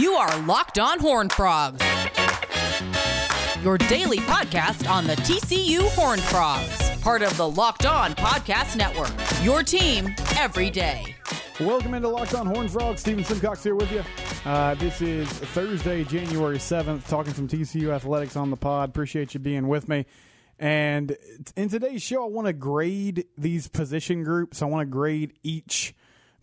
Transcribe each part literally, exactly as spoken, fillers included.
You are Locked On Horned Frogs, your daily podcast on the T C U Horned Frogs, part of the Locked On Podcast Network, your team every day. Welcome into Locked On Horned Frogs. Stephen Simcox here with you. Uh, this is Thursday, January seventh, talking some T C U athletics on the pod. Appreciate you being with me. And in today's show, I want to grade these position groups. I want to grade each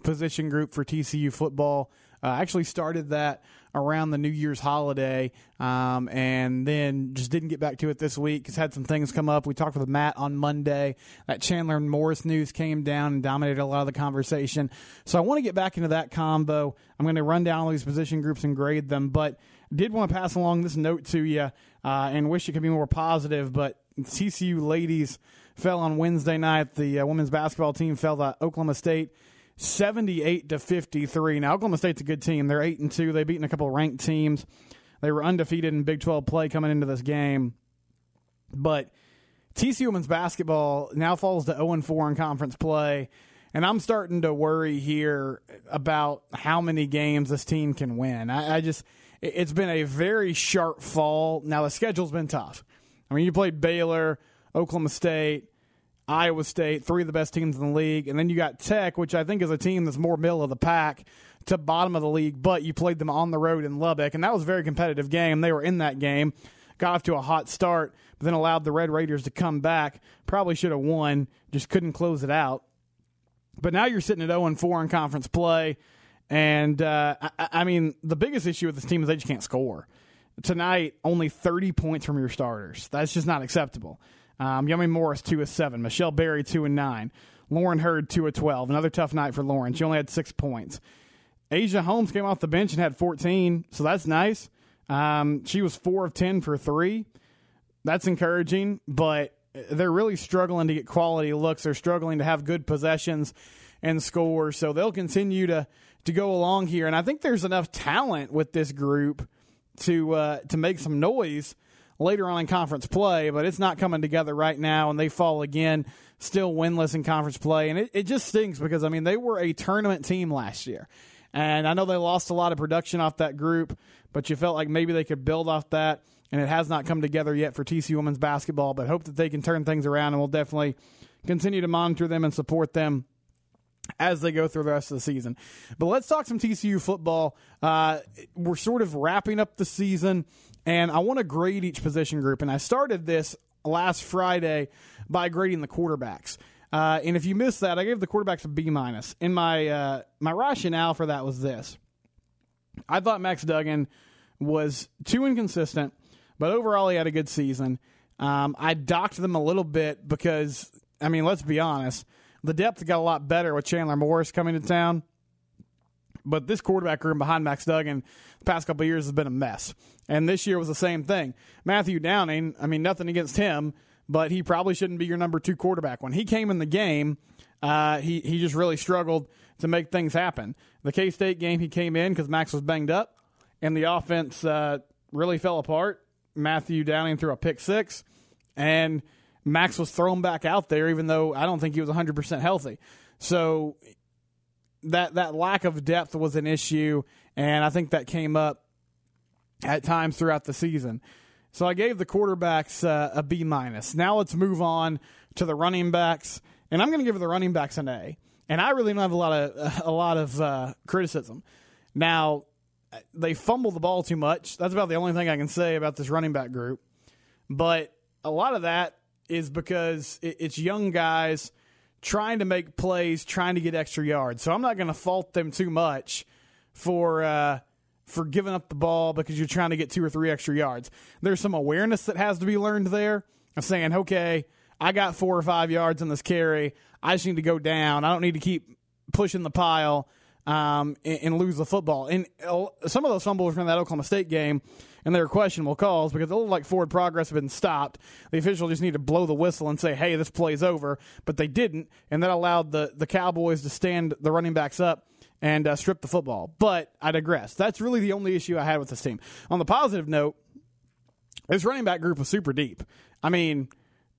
position group for T C U football. Uh, I actually started that around the New Year's holiday um, and then just didn't get back to it this week. It's had some things come up. We talked with Matt on Monday. That Chandler Morris news came down and dominated a lot of the conversation. So I want to get back into that combo. I'm going to run down all these position groups and grade them, but did want to pass along this note to you uh, and wish it could be more positive, but T C U ladies fell on Wednesday night. The uh, women's basketball team fell to Oklahoma State seventy-eight to fifty-three. Now, Oklahoma State's a good team. They're eight and two. They've beaten a couple of ranked teams. They were undefeated in Big twelve play coming into this game. But T C U women's basketball now falls to oh and four in conference play. And I'm starting to worry here about how many games this team can win. I, I just, it's been a very sharp fall. Now, the schedule's been tough. I mean, you played Baylor, Oklahoma State, Iowa State, three of the best teams in the league. And then you got Tech, which I think is a team that's more middle of the pack to bottom of the league, but you played them on the road in Lubbock, and that was a very competitive game. They were in that game, got off to a hot start, but then allowed the Red Raiders to come back. Probably should have won, just couldn't close it out. But now you're sitting at oh and four in conference play, and uh, I, I mean, the biggest issue with this team is they just can't score. Tonight, only thirty points from your starters. That's just not acceptable. Um, Yummy Morris, two of seven. Michelle Berry, two and nine. Lauren Hurd, two of twelve. Another tough night for Lauren. She only had six points. Asia Holmes came off the bench and had fourteen, so that's nice. Um, she was four of ten for three. That's encouraging, but they're really struggling to get quality looks. They're struggling to have good possessions and score, so they'll continue to, to go along here. And I think there's enough talent with this group to uh, to make some noise later on in conference play, but it's not coming together right now, and they fall again, still winless in conference play. And it, it just stinks because, I mean, they were a tournament team last year. And I know they lost a lot of production off that group, but you felt like maybe they could build off that, and it has not come together yet for T C U women's basketball, but hope that they can turn things around, and we'll definitely continue to monitor them and support them as they go through the rest of the season. But let's talk some T C U football. Uh, we're sort of wrapping up the season, and I want to grade each position group. And I started this last Friday by grading the quarterbacks. Uh, and if you missed that, I gave the quarterbacks a B minus. And my, uh, my rationale for that was this. I thought Max Duggan was too inconsistent, but overall he had a good season. Um, I docked them a little bit because, I mean, let's be honest, the depth got a lot better with Chandler Morris coming to town, but this quarterback room behind Max Duggan the past couple of years has been a mess, and this year was the same thing. Matthew Downing, I mean, nothing against him, but he probably shouldn't be your number two quarterback. When he came in the game, uh, he, he just really struggled to make things happen. The K-State game, he came in because Max was banged up, and the offense uh, really fell apart. Matthew Downing threw a pick six, and Max was thrown back out there, even though I don't think he was one hundred percent healthy. So that that lack of depth was an issue, and I think that came up at times throughout the season. So I gave the quarterbacks uh, a B minus. Now let's move on to the running backs, and I'm going to give the running backs an A. And I really don't have a lot of a lot of uh, criticism. Now they fumble the ball too much. That's about the only thing I can say about this running back group. But a lot of that is because it's young guys trying to make plays, trying to get extra yards. So I'm not going to fault them too much for uh, for giving up the ball because you're trying to get two or three extra yards. There's some awareness that has to be learned there of saying, okay, I got four or five yards in this carry. I just need to go down. I don't need to keep pushing the pile um, and, and lose the football. And some of those fumbles from that Oklahoma State game, and they were questionable calls because it looked like forward progress had been stopped. The official just needed to blow the whistle and say, hey, this play's over, but they didn't, and that allowed the, the Cowboys to stand the running backs up and uh, strip the football. But I digress. That's really the only issue I had with this team. On the positive note, this running back group was super deep. I mean,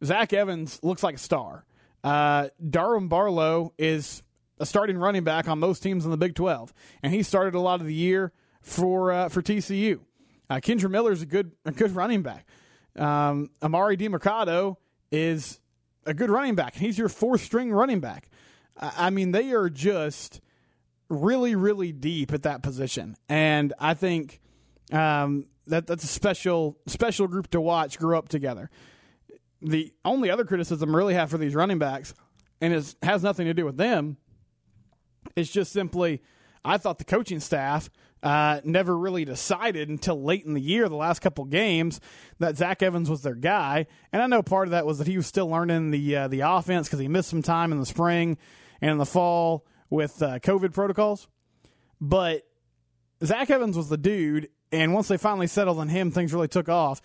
Zach Evans looks like a star. Uh, Darwin Barlow is a starting running back on most teams in the Big twelve, and he started a lot of the year for uh, for T C U. Uh, Kendre Miller is a good a good running back. Um, Amari DiMercado is a good running back. He's your fourth string running back. I mean, they are just really, really deep at that position, and I think um, that that's a special special group to watch grow up together. The only other criticism I really have for these running backs, and it has nothing to do with them, it's just simply I thought the coaching staff uh, never really decided until late in the year, the last couple games, that Zach Evans was their guy. And I know part of that was that he was still learning the uh, the offense because he missed some time in the spring and in the fall with uh, COVID protocols. But Zach Evans was the dude, and once they finally settled on him, things really took off.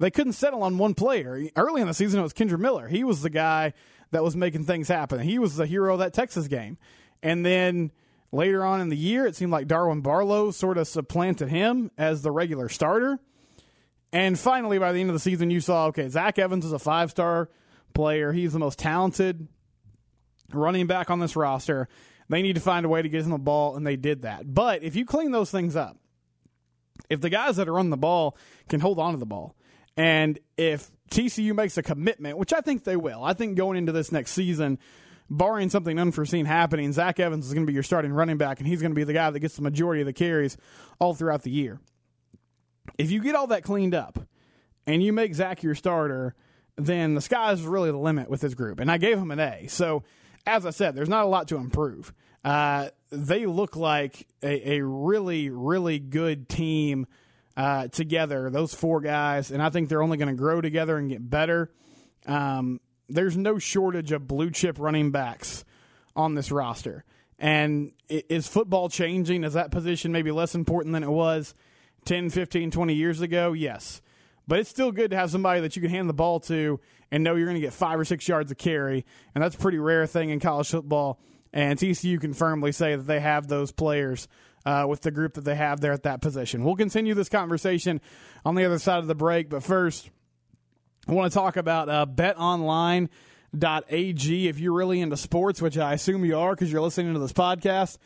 They couldn't settle on one player. Early in the season, it was Kendre Miller. He was the guy that was making things happen. He was the hero of that Texas game. And then later on in the year, it seemed like Darwin Barlow sort of supplanted him as the regular starter. And finally, by the end of the season, you saw, okay, Zach Evans is a five-star player. He's the most talented running back on this roster. They need to find a way to get him the ball, and they did that. But if you clean those things up, if the guys that are running the ball can hold on to the ball, and if T C U makes a commitment, which I think they will, I think going into this next season, barring something unforeseen happening, Zach Evans is going to be your starting running back, and he's going to be the guy that gets the majority of the carries all throughout the year. If you get all that cleaned up and you make Zach your starter, then the sky's really the limit with this group. And I gave him an A. So, as I said, there's not a lot to improve. Uh, they look like a, a really, really good team Uh, together, those four guys, and I think they're only going to grow together and get better. Um, there's no shortage of blue-chip running backs on this roster. And is football changing? Is that position maybe less important than it was ten, fifteen, twenty years ago? Yes. But it's still good to have somebody that you can hand the ball to and know you're going to get five or six yards of carry, and that's a pretty rare thing in college football. And T C U can firmly say that they have those players Uh, with the group that they have there at that position. We'll continue this conversation on the other side of the break, but first I want to talk about uh, bet online dot a g. If you're really into sports, which I assume you are because you're listening to this podcast,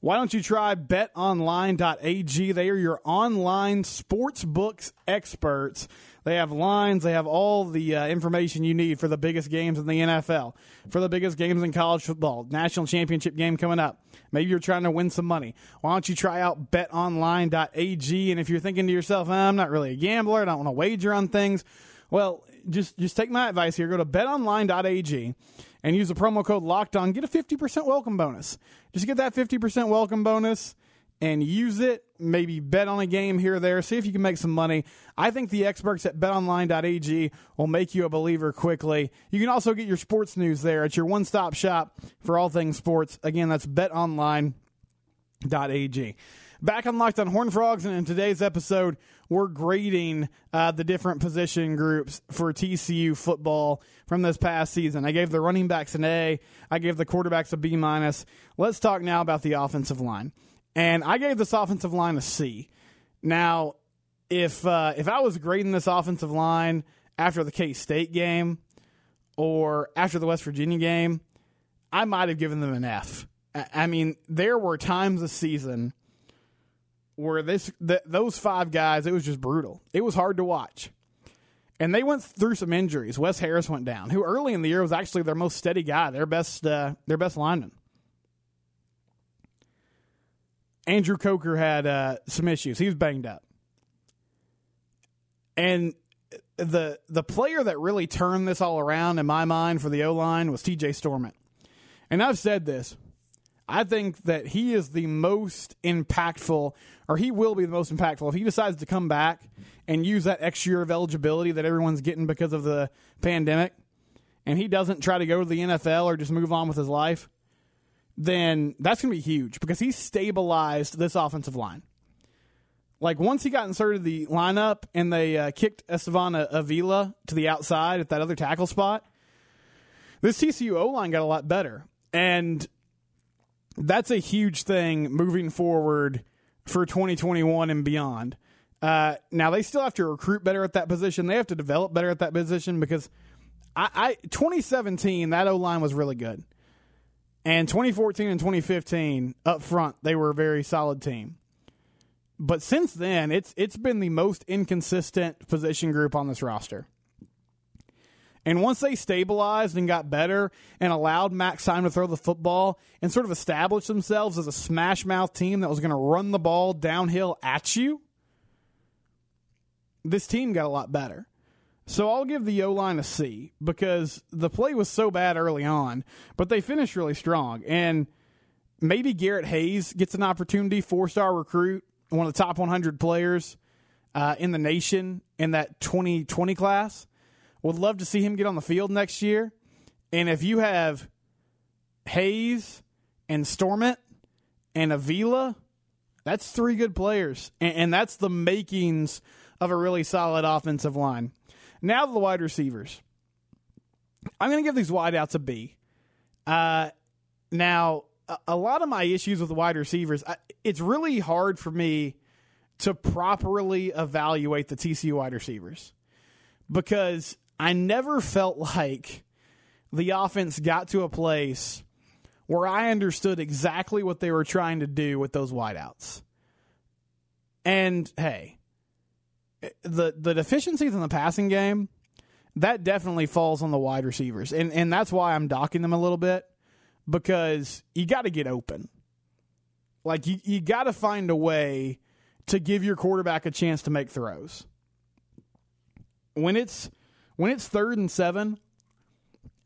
why don't you try bet online dot a g? They are your online sports books experts. They have lines. They have all the uh, information you need for the biggest games in the N F L, for the biggest games in college football, national championship game coming up. Maybe you're trying to win some money. Why don't you try out bet online dot a g? And if you're thinking to yourself, I'm not really a gambler, I don't want to wager on things, well, just just take my advice here. Go to bet online dot a g and use the promo code LOCKEDON. Get a fifty percent welcome bonus. Just get that fifty percent welcome bonus and use it. Maybe bet on a game here or there. See if you can make some money. I think the experts at bet online dot a g will make you a believer quickly. You can also get your sports news there. It's your one-stop shop for all things sports. Again, that's bet online dot a g. Back on Locked On Horned Frogs, and in today's episode, we're grading uh, the different position groups for T C U football from this past season. I gave the running backs an A. I gave the quarterbacks a B minus. Let's talk now about the offensive line. And I gave this offensive line a C. Now, if uh, if I was grading this offensive line after the K-State game or after the West Virginia game, I might have given them an F. I, I mean, there were times this season where this th- those five guys, it was just brutal. It was hard to watch. And they went through some injuries. Wes Harris went down, who early in the year was actually their most steady guy, their best uh, their best lineman. Andrew Coker had uh, some issues. He was banged up. And the the player that really turned this all around in my mind for the O-line was T J Stormont. And I've said this. I think that he is the most impactful, or he will be the most impactful if he decides to come back and use that extra year of eligibility that everyone's getting because of the pandemic, and he doesn't try to go to the N F L or just move on with his life, then that's going to be huge because he stabilized this offensive line. Like, once he got inserted the lineup and they uh, kicked Estevano Avila to the outside at that other tackle spot, this T C U O-line got a lot better, and that's a huge thing moving forward for twenty twenty-one and beyond. Uh, now, they still have to recruit better at that position. They have to develop better at that position because I, I twenty seventeen, that O-line was really good. And twenty fourteen and twenty fifteen, up front, they were a very solid team. but since then, it's it's been the most inconsistent position group on this roster. And once they stabilized and got better and allowed Max Simon to throw the football and sort of established themselves as a smash-mouth team that was going to run the ball downhill at you, this team got a lot better. So I'll give the O-line a C because the play was so bad early on, but they finished really strong. And maybe Garrett Hayes gets an opportunity, four-star recruit, one of the top one hundred players uh, in the nation in that twenty twenty class. Would love to see him get on the field next year. And if you have Hayes and Stormont and Avila, that's three good players. And, and that's the makings of a really solid offensive line. Now to the wide receivers. I'm going to give these wideouts a B. Uh, now, a, a lot of my issues with the wide receivers, I, it's really hard for me to properly evaluate the T C U wide receivers because I never felt like the offense got to a place where I understood exactly what they were trying to do with those wideouts. And, hey, the the deficiencies in the passing game, that definitely falls on the wide receivers. And, and that's why I'm docking them a little bit, because you got to get open. Like, you, you got to find a way to give your quarterback a chance to make throws. When it's... When it's third and seven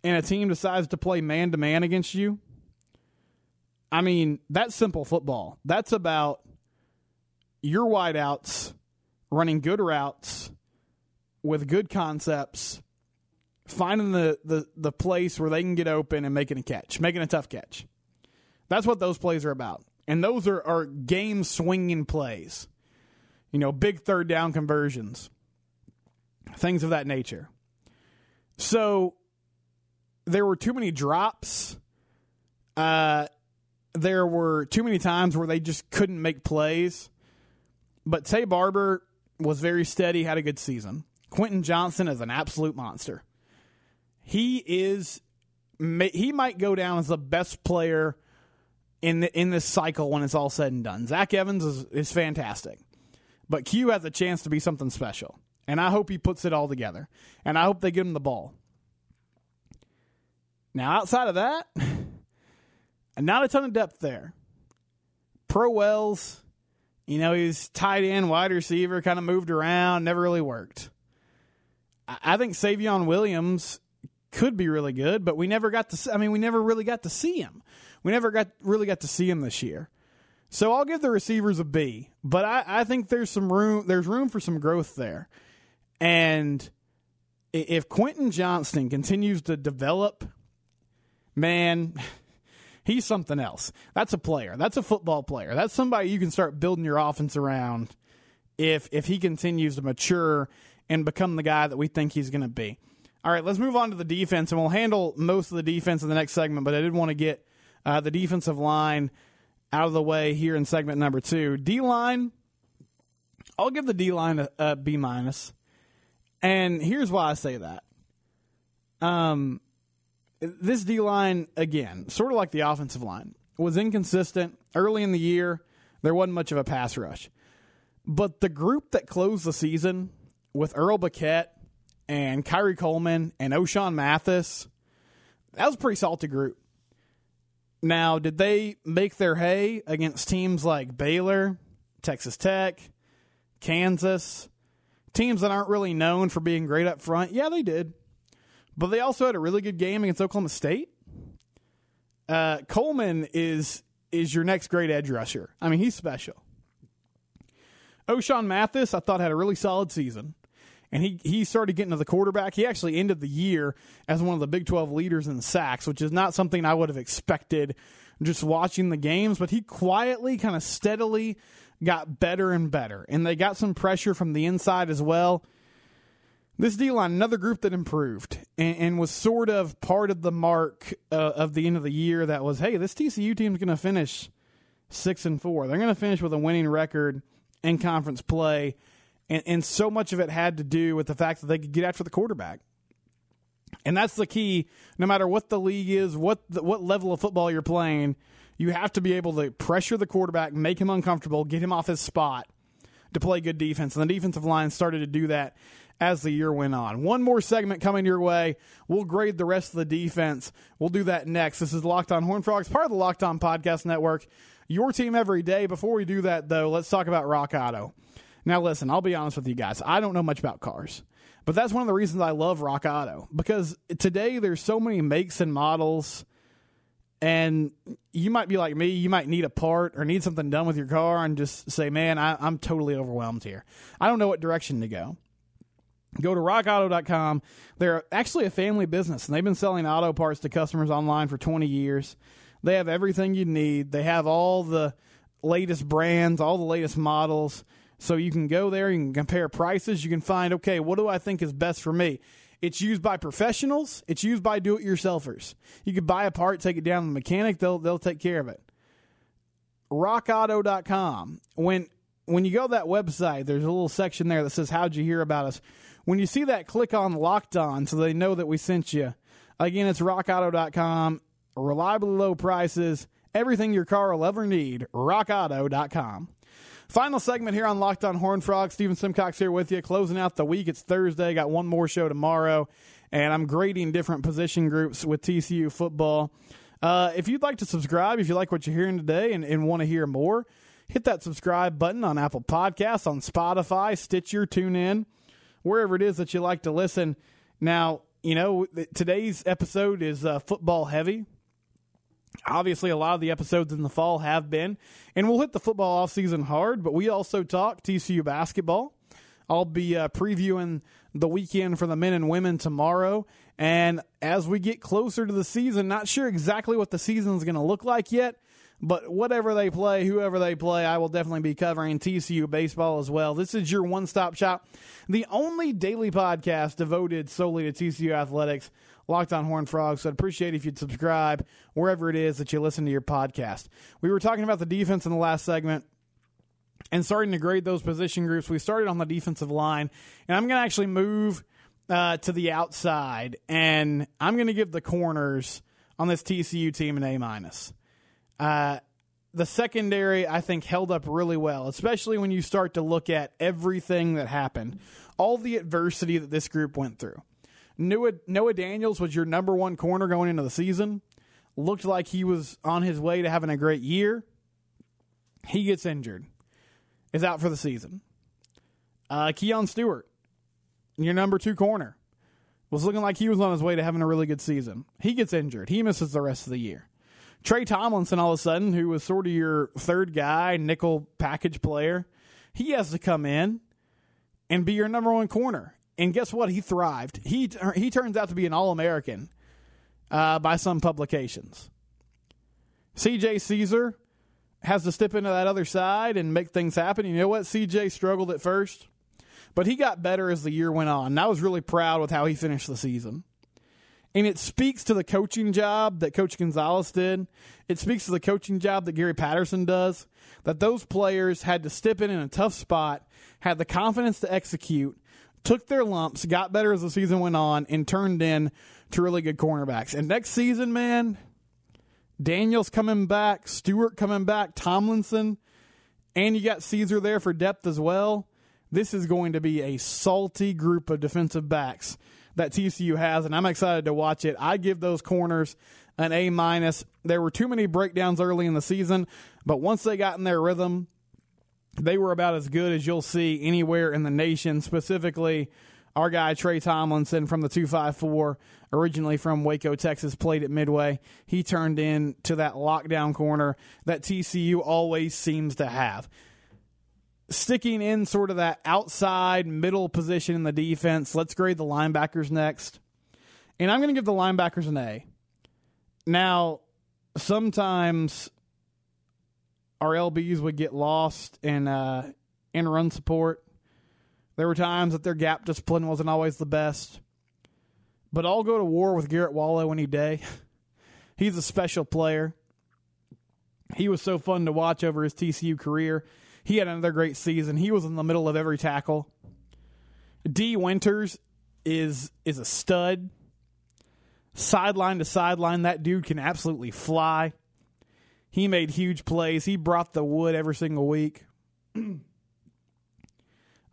and a team decides to play man-to-man against you, I mean, that's simple football. That's about your wideouts running good routes with good concepts, finding the, the, the place where they can get open and making a catch, making a tough catch. That's what those plays are about. And those are, are game-swinging plays, you know, big third-down conversions, things of that nature. So there were too many drops. Uh, there were too many times where they just couldn't make plays. But Tay Barber was very steady, had a good season. Quentin Johnson is an absolute monster. He is. He might go down as the best player in the, in this cycle when it's all said and done. Zach Evans is, is fantastic. But Q has a chance to be something special. And I hope he puts it all together. And I hope they give him the ball. Now, outside of that, not a ton of depth there. Pro Wells, you know, he's tight end, wide receiver, kind of moved around, never really worked. I think Savion Williams could be really good, but we never got to, I mean, we never really got to see him. We never got really got to see him this year. So I'll give the receivers a B, but I, I think there's some room, there's room for some growth there. And if Quentin Johnston continues to develop, man, he's something else. That's a player. That's a football player. That's somebody you can start building your offense around if if he continues to mature and become the guy that we think he's going to be. All right, let's move on to the defense, and we'll handle most of the defense in the next segment, but I did want to get uh, the defensive line out of the way here in segment number two. D-line, I'll give the D-line a, a B minus. And here's why I say that. Um, this D-line, again, sort of like the offensive line, was inconsistent. Early in the year, there wasn't much of a pass rush. But the group that closed the season with Earl Baquette and Kyrie Coleman and O'Shawn Mathis, that was a pretty salty group. Now, did they make their hay against teams like Baylor, Texas Tech, Kansas, teams that aren't really known for being great up front? Yeah, they did. But they also had a really good game against Oklahoma State. Uh, Coleman is is your next great edge rusher. I mean, he's special. O'Shawn Mathis, I thought, had a really solid season. And he, he started getting to the quarterback. He actually ended the year as one of the Big twelve leaders in sacks, which is not something I would have expected just watching the games. But he quietly, kind of steadily got better and better. And they got some pressure from the inside as well. This D-line, another group that improved and, and was sort of part of the mark uh, of the end of the year that was, hey, this T C U team's going to finish six and four. They're going to finish with a winning record in conference play. And, and so much of it had to do with the fact that they could get after the quarterback. And that's the key. No matter what the league is, what the, what level of football you're playing, you have to be able to pressure the quarterback, make him uncomfortable, get him off his spot, to play good defense, and the defensive line started to do that as the year went on. One more segment coming your way. We'll grade the rest of the defense. We'll do that next. This is Locked On Horned Frogs, part of the Locked On Podcast Network. Your team every day. Before we do that, though, let's talk about Rock Auto. Now, listen, I'll be honest with you guys. I don't know much about cars, but that's one of the reasons I love Rock Auto, because today there's so many makes and models, and you might be like me. You might need a part or need something done with your car and just say, man, I, I'm totally overwhelmed here. I don't know what direction to go. Go to rock auto dot com. They're actually a family business, and they've been selling auto parts to customers online for twenty years. They have everything you need. They have all the latest brands, all the latest models. So you can go there, you can compare prices, you can find, okay, what do I think is best for me? It's used by professionals. It's used by do-it-yourselfers. You can buy a part, take it down to the mechanic. They'll they'll take care of it. rock auto dot com. When, when you go to that website, there's a little section there that says, how'd you hear about us? When you see that, click on Locked On so they know that we sent you. Again, it's rock auto dot com. Reliably low prices. Everything your car will ever need. rock auto dot com. Final segment here on Locked On Horned Frogs. Stephen Simcox here with you, closing out the week. It's Thursday. Got one more show tomorrow, and I'm grading different position groups with T C U football. Uh, if you'd like to subscribe, if you like what you're hearing today and, and want to hear more, hit that subscribe button on Apple Podcasts, on Spotify, Stitcher, TuneIn, wherever it is that you like to listen. Now, you know, today's episode is uh, football heavy. Obviously, a lot of the episodes in the fall have been, and we'll hit the football offseason hard, but we also talk T C U basketball. I'll be uh, previewing the weekend for the men and women tomorrow, and as we get closer to the season, not sure exactly what the season's going to look like yet, but whatever they play, whoever they play, I will definitely be covering T C U baseball as well. This is your one-stop shop, the only daily podcast devoted solely to T C U athletics, Locked On Horned Frogs. So I'd appreciate it if you'd subscribe wherever it is that you listen to your podcast. We were talking about the defense in the last segment and starting to grade those position groups. We started on the defensive line, and I'm going to actually move uh, to the outside, and I'm going to give the corners on this T C U team an A minus. Uh, the secondary, I think, held up really well, especially when you start to look at everything that happened, all the adversity that this group went through. Noah, Noah Daniels was your number one corner going into the season. Looked like he was on his way to having a great year. He gets injured. Is out for the season. Uh, Keon Stewart, your number two corner, was looking like he was on his way to having a really good season. He gets injured. He misses the rest of the year. Trey Tomlinson, all of a sudden, who was sort of your third guy, nickel package player, he has to come in and be your number one corner. And guess what? He thrived. He he turns out to be an All-American uh, by some publications. C J Caesar has to step into that other side and make things happen. You know what? C J struggled at first, but he got better as the year went on. And I was really proud with how he finished the season. And it speaks to the coaching job that Coach Gonzalez did. It speaks to the coaching job that Gary Patterson does, that those players had to step in in a tough spot, had the confidence to execute, took their lumps, got better as the season went on, and turned in to really good cornerbacks. And next season, man, Daniels coming back, Stewart coming back, Tomlinson, and you got Caesar there for depth as well. This is going to be a salty group of defensive backs that T C U has, and I'm excited to watch it. I give those corners an A minus. There were too many breakdowns early in the season, but once they got in their rhythm, they were about as good as you'll see anywhere in the nation, specifically our guy Trey Tomlinson from the two five four, originally from Waco, Texas, played at Midway. He turned in to that lockdown corner that T C U always seems to have. Sticking in sort of that outside middle position in the defense, let's grade the linebackers next. And I'm going to give the linebackers an A. Now, sometimes our L Bs would get lost in, uh, in run support. There were times that their gap discipline wasn't always the best. But I'll go to war with Garrett Wallow any day. He's a special player. He was so fun to watch over his T C U career. He had another great season. He was in the middle of every tackle. D. Winters is is a stud. Sideline to sideline, that dude can absolutely fly. He made huge plays. He brought the wood every single week.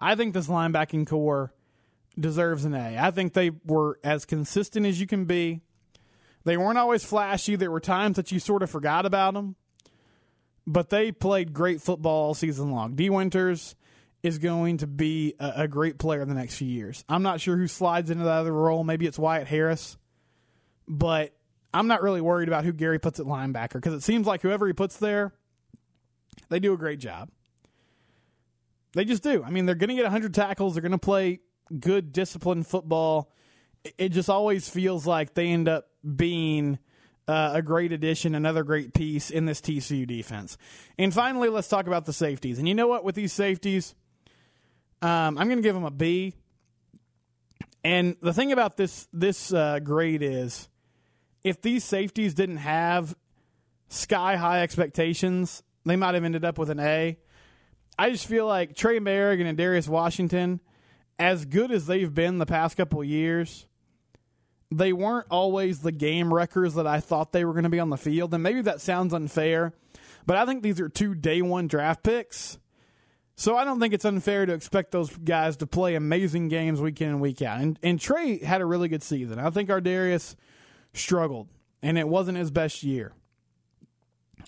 I think this linebacking core deserves an A. I think they were as consistent as you can be. They weren't always flashy. There were times that you sort of forgot about them. But they played great football all season long. D. Winters is going to be a, a great player in the next few years. I'm not sure who slides into that other role. Maybe it's Wyatt Harris. But I'm not really worried about who Gary puts at linebacker, because it seems like whoever he puts there, they do a great job. They just do. I mean, they're going to get one hundred tackles. They're going to play good, disciplined football. It just always feels like they end up being uh, a great addition, another great piece in this T C U defense. And finally, let's talk about the safeties. And you know what? With these safeties, um, I'm going to give them a B. And the thing about this this uh, grade is, if these safeties didn't have sky-high expectations, they might have ended up with an A. I just feel like Trey Merrigan and Darius Washington, as good as they've been the past couple of years, they weren't always the game wreckers that I thought they were going to be on the field. And maybe that sounds unfair, but I think these are two day one draft picks. So I don't think it's unfair to expect those guys to play amazing games week in and week out. And, and Trey had a really good season. I think our Darius struggled, and it wasn't his best year.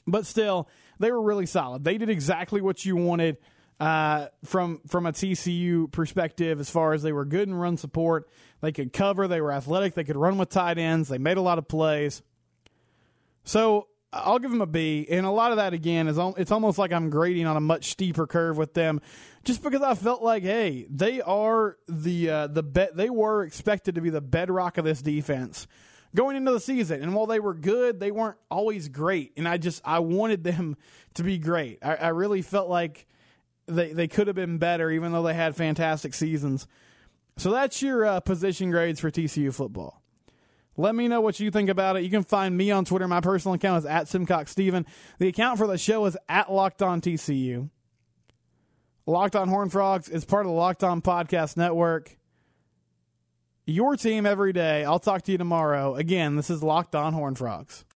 But still, they were really solid. They did exactly what you wanted uh, from from a T C U perspective, as far as they were good in run support. They could cover. They were athletic. They could run with tight ends. They made a lot of plays. So I'll give them a B. And a lot of that, again, is al- it's almost like I'm grading on a much steeper curve with them, just because I felt like, hey, they are the uh, the be- they were expected to be the bedrock of this defense going into the season. And while they were good, they weren't always great. And I just, I wanted them to be great. I, I really felt like they, they could have been better, even though they had fantastic seasons. So that's your uh, position grades for T C U football. Let me know what you think about it. You can find me on Twitter. My personal account is at Simcox Steven. The account for the show is at Locked On T C U. Locked On Horned Frogs is part of the Locked On Podcast Network. Your team every day. I'll talk to you tomorrow. Again, this is Locked On Horned Frogs.